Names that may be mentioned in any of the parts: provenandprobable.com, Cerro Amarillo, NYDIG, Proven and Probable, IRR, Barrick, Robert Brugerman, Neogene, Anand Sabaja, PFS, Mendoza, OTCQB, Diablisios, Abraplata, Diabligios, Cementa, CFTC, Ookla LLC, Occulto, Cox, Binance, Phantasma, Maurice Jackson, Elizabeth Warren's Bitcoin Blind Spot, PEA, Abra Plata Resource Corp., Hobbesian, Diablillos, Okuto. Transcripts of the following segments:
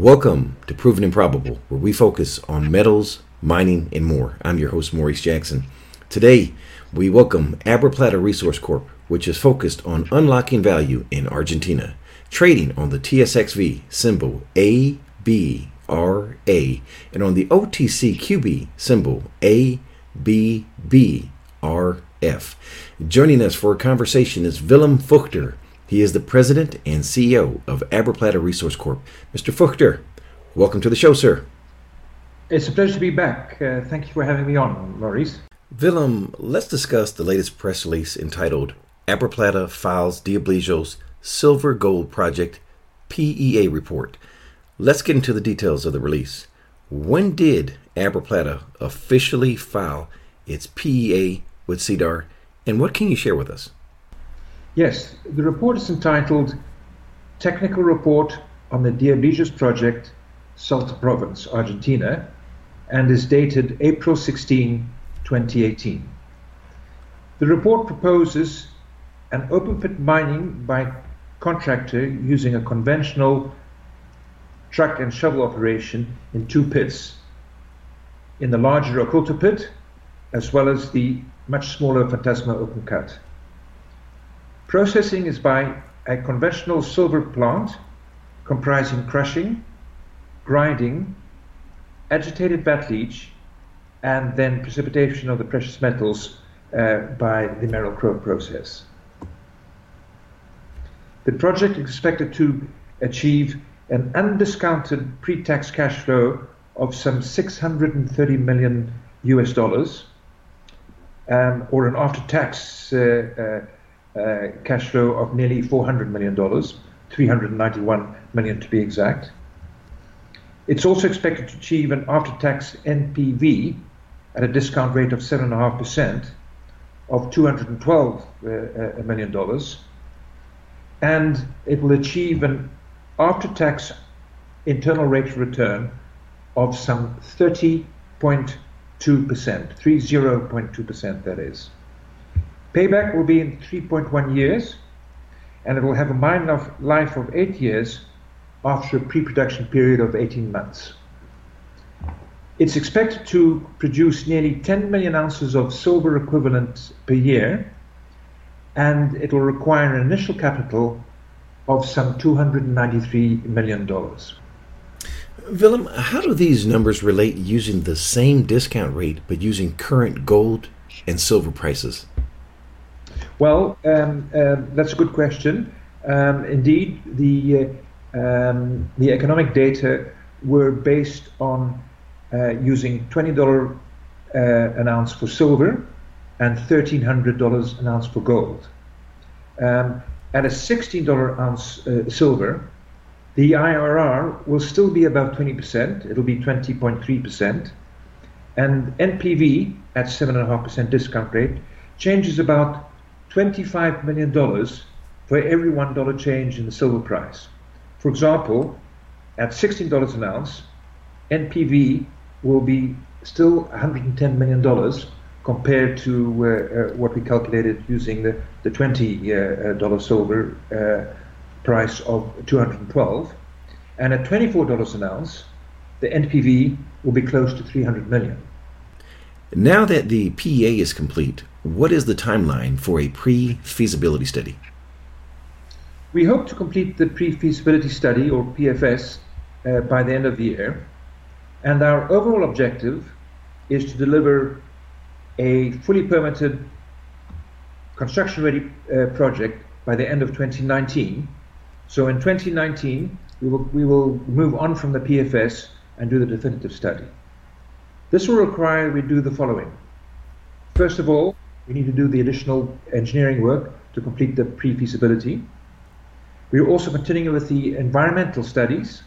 Welcome to Proven and Probable, where we focus on metals, mining, and more. I'm your host, Maurice Jackson. Today, we welcome Abra Plata Resource Corp., which is focused on unlocking value in Argentina, trading on the TSXV symbol ABRA, and on the OTCQB symbol ABBRF. Joining us for a conversation is Willem Fuchter. He is the president and CEO of Abra Plata Resource Corp. Mr. Fuchter, welcome to the show, sir. It's a pleasure to be back. Thank you for having me on, Maurice. Willem, let's discuss the latest press release entitled Abra Plata Files Diablillos Silver Gold Project PEA Report. Let's get into the details of the release. When did Abra Plata officially file its PEA with SEDAR, and what can you share with us? Yes, the report is entitled Technical Report on the Diablisios Project, Salta Province, Argentina, and is dated April 16, 2018. The report proposes an open pit mining by contractor using a conventional truck and shovel operation in two pits, in the larger Occulto pit as well as the much smaller Phantasma open cut. Processing is by a conventional silver plant comprising crushing, grinding, agitated vat leach, and then precipitation of the precious metals by the Merrill-Crowe process. The project is expected to achieve an undiscounted pre-tax cash flow of some $630 million, or an after-tax cash flow of nearly $400 million, $391 million to be exact. It's also expected to achieve an after-tax NPV at a discount rate of 7.5% of $212 million, and it will achieve an after-tax internal rate of return of some 30.2%, 30.2% that is. Payback will be in 3.1 years, and it will have a mine life of 8 years after a pre-production period of 18 months. It's expected to produce nearly 10 million ounces of silver equivalent per year, and it will require an initial capital of some $293 million. Willem, how do these numbers relate using the same discount rate but using current gold and silver prices? Well, that's a good question. Indeed, the economic data were based on using $20 an ounce for silver and $1,300 an ounce for gold. At a $16 ounce silver, the IRR will still be above 20%. It'll be 20.3%, and NPV at 7.5% discount rate changes about $25 million for every $1 change in the silver price. For example, at $16 an ounce, NPV will be still $110 million compared to what we calculated using the $20 silver price of $212. And at $24 an ounce, the NPV will be close to $300 million. Now that the PEA is complete, what is the timeline for a pre-feasibility study? We hope to complete the pre-feasibility study, or PFS, by the end of the year. And our overall objective is to deliver a fully permitted, construction-ready project by the end of 2019. So in 2019, we will move on from the PFS and do the definitive study. This will require we do the following. First of all, we need to do the additional engineering work to complete the pre-feasibility. We are also continuing with the environmental studies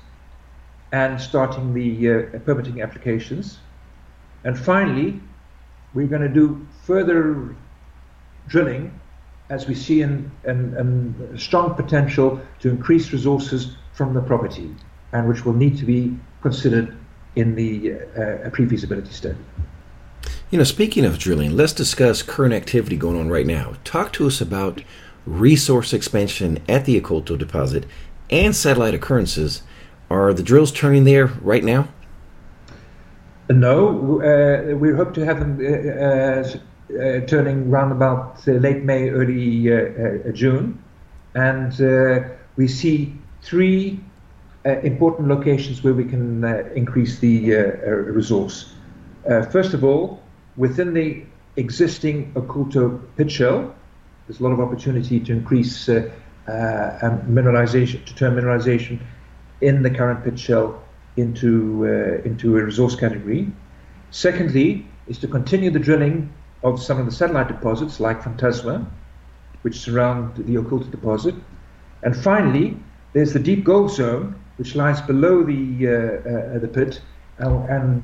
and starting the permitting applications. And finally, we're going to do further drilling as we see in strong potential to increase resources from the property, and which will need to be considered in the pre-feasibility study. You know, speaking of drilling, let's discuss current activity going on right now. Talk to us about resource expansion at the Okuto deposit and satellite occurrences Are the drills turning there right now? No, we hope to have them turning round about late May, early June. And we see three important locations where we can increase the resource. First of all, within the existing Occulto pit shell, there's a lot of opportunity to increase mineralization, to turn mineralization in the current pit shell into a resource category. Secondly, is to continue the drilling of some of the satellite deposits like Phantasma, which surround the Occulto deposit. And finally, there's the deep gold zone, which lies below the pit, and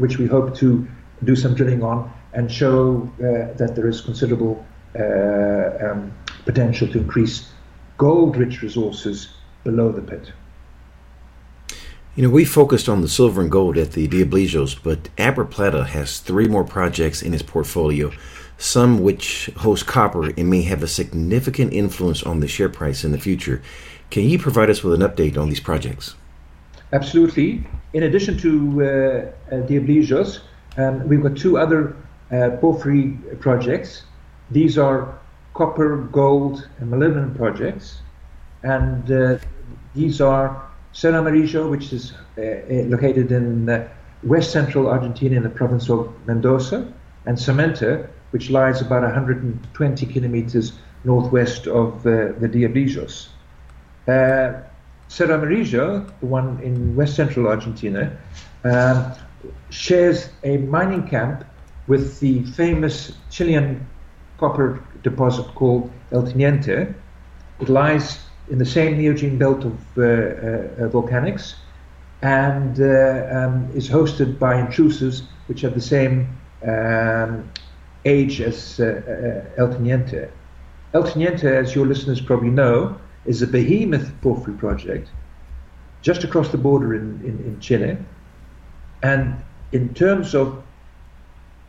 which we hope to do some drilling on and show that there is considerable potential to increase gold-rich resources below the pit. You know, we focused on the silver and gold at the Diablillos, but Abra Plata has three more projects in its portfolio, some which host copper and may have a significant influence on the share price in the future. Can you provide us with an update on these projects? Absolutely. In addition to Diablillos, we've got two other porphyry projects. These are copper, gold, and molybdenum projects, and these are Cerro Amarillo, which is located in west central Argentina in the province of Mendoza, and Cementa, which lies about 120 kilometers northwest of the Diablillos. Cerro Amarillo, the one in west central Argentina, shares a mining camp with the famous Chilean copper deposit called El Teniente. It lies in the same Neogene belt of volcanics, and is hosted by intrusives which have the same age as El Teniente. El Teniente, as your listeners probably know, is a behemoth porphyry project just across the border in Chile. And in terms of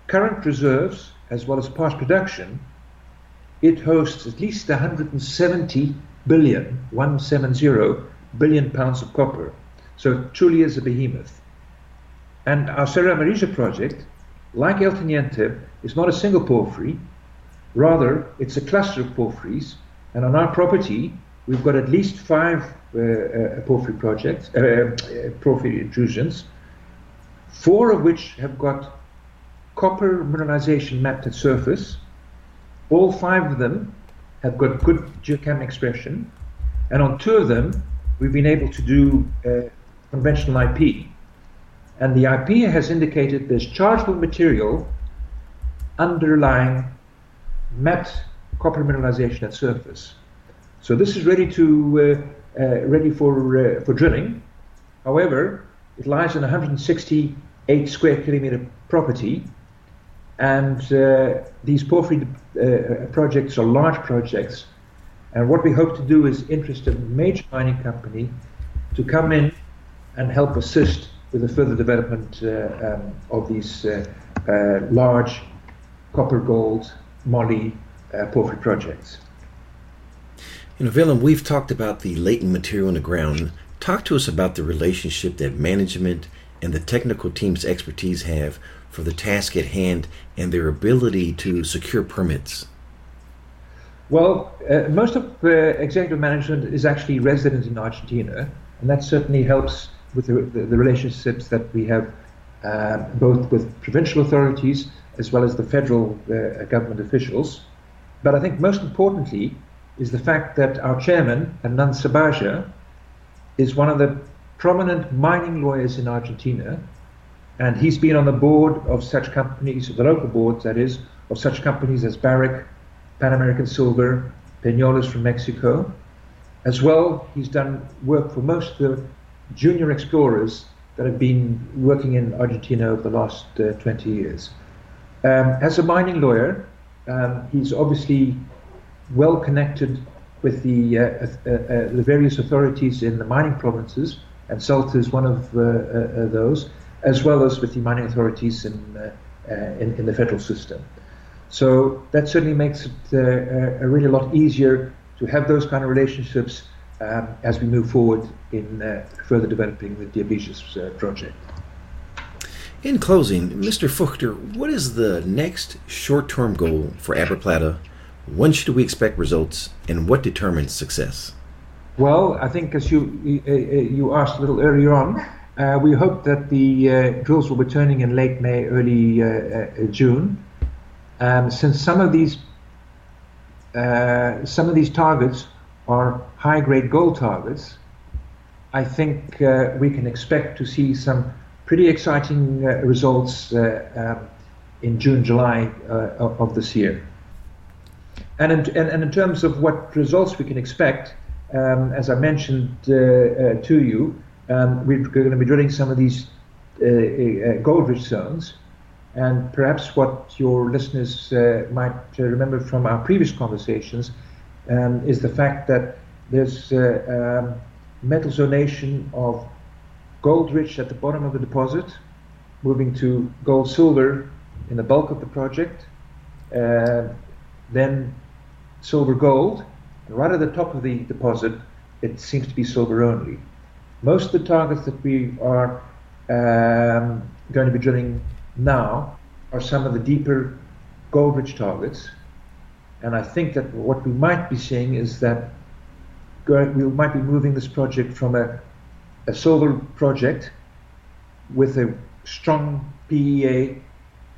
current reserves as well as past production, it hosts at least 170 billion pounds of copper. So it truly is a behemoth. And our Cerro Amarillo project, like El Teniente, is not a single porphyry. Rather, it's a cluster of porphyries. And on our property, we've got at least five porphyry projects, porphyry intrusions, four of which have got copper mineralization mapped at surface. All five of them have got good geochemical expression, and on two of them we've been able to do conventional IP, and the IP has indicated there's chargeable material underlying mapped copper mineralization at surface. So this is ready to ready for drilling. However, it lies in 168 square kilometer property. And these porphyry projects are large projects. And what we hope to do is interest a major mining company to come in and help assist with the further development of these large copper, gold, moly porphyry projects. You know, Willem, we've talked about the latent material in the ground. Talk to us about the relationship that management and the technical team's expertise have for the task at hand and their ability to secure permits? Well, most of executive management is actually resident in Argentina, and that certainly helps with the relationships that we have both with provincial authorities as well as the federal government officials. But I think most importantly is the fact that our chairman, Anand Sabaja, is one of the prominent mining lawyers in Argentina, and he's been on the board of such companies, the local boards that is, of such companies as Barrick, Pan American Silver, Peñoles from Mexico. As well, he's done work for most of the junior explorers that have been working in Argentina over the last 20 years. As a mining lawyer, he's obviously well connected with the various authorities in the mining provinces, and Salta is one of those, as well as with the mining authorities in the federal system. So that certainly makes it a really lot easier to have those kind of relationships as we move forward in further developing the Diabligios project. In closing, Mr. Fuchter, what is the next short-term goal for Abraplata? When should we expect results, and what determines success? Well, I think as you asked a little earlier on, we hope that the drills will be turning in late May, early June. Since some of these targets are high-grade gold targets, I think we can expect to see some pretty exciting results in June, July of this year. And in terms of what results we can expect, as I mentioned to you, we're going to be drilling some of these gold-rich zones. And perhaps what your listeners might remember from our previous conversations is the fact that there's metal zonation of gold-rich at the bottom of the deposit, moving to gold-silver in the bulk of the project, then silver-gold. Right at the top of the deposit, it seems to be silver only. Most of the targets that we are going to be drilling now are some of the deeper gold-rich targets, and I think that what we might be seeing is that we might be moving this project from a silver project with a strong PEA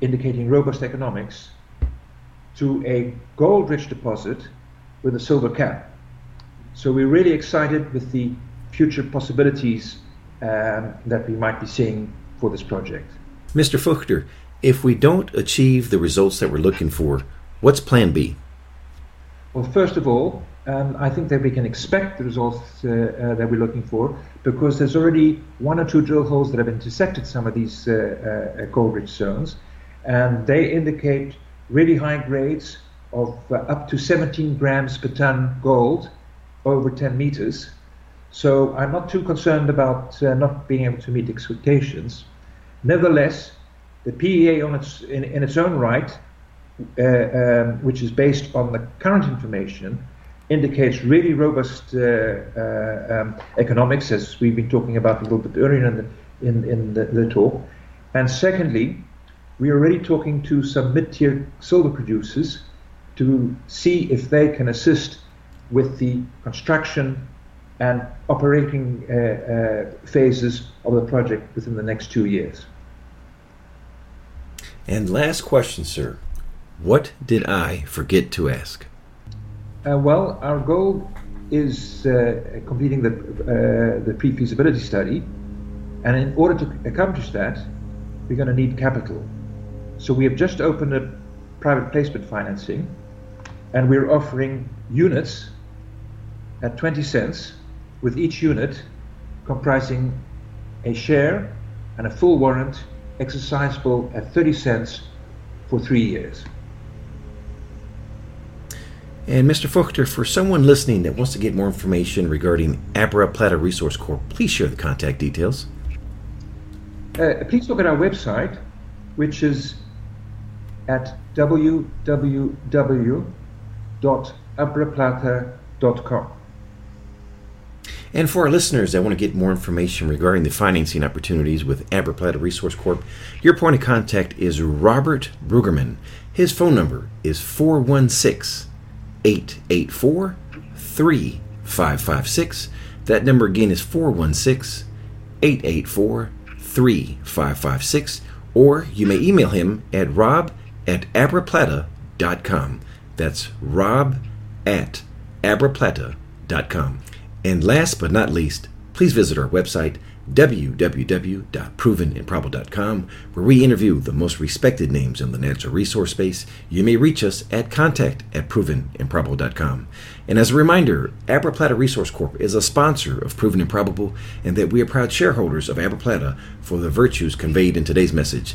indicating robust economics to a gold-rich deposit with a silver cap. So we're really excited with the future possibilities that we might be seeing for this project. Mr. Fuchter, if we don't achieve the results that we're looking for, what's plan B? Well, first of all, I think that we can expect the results that we're looking for, because there's already one or two drill holes that have intersected some of these gold-rich zones, and they indicate really high grades of up to 17 grams per ton gold over 10 meters. So I'm not too concerned about not being able to meet expectations. Nevertheless, the PEA in its own right, which is based on the current information, indicates really robust economics, as we've been talking about a little bit earlier in the talk. And secondly, we're already talking to some mid-tier silver producers to see if they can assist with the construction and operating phases of the project within the next 2 years. And last question, sir. What did I forget to ask? Well, our goal is completing the pre-feasibility study. And in order to accomplish that, we're going to need capital. So we have just opened a private placement financing, and we're offering units at 20 cents, with each unit comprising a share and a full warrant exercisable at 30 cents for 3 years. And Mr. Fuchter, for someone listening that wants to get more information regarding Abra Plata Resource Corp., please share the contact details. Please look at our website, which is at www.abraplata.com. And for our listeners that want to get more information regarding the financing opportunities with Abra Plata Resource Corp., your point of contact is Robert Brugerman. His phone number is 416-884-3556. That number again is 416-884-3556. Or you may email him at rob@abraplata.com. That's rob@abraplata.com. And last but not least, please visit our website, www.provenandprobable.com, where we interview the most respected names in the natural resource space. You may reach us at contact@provenandprobable.com. And as a reminder, Abra Plata Resource Corp. is a sponsor of Proven and Probable, and that we are proud shareholders of Abra Plata for the virtues conveyed in today's message.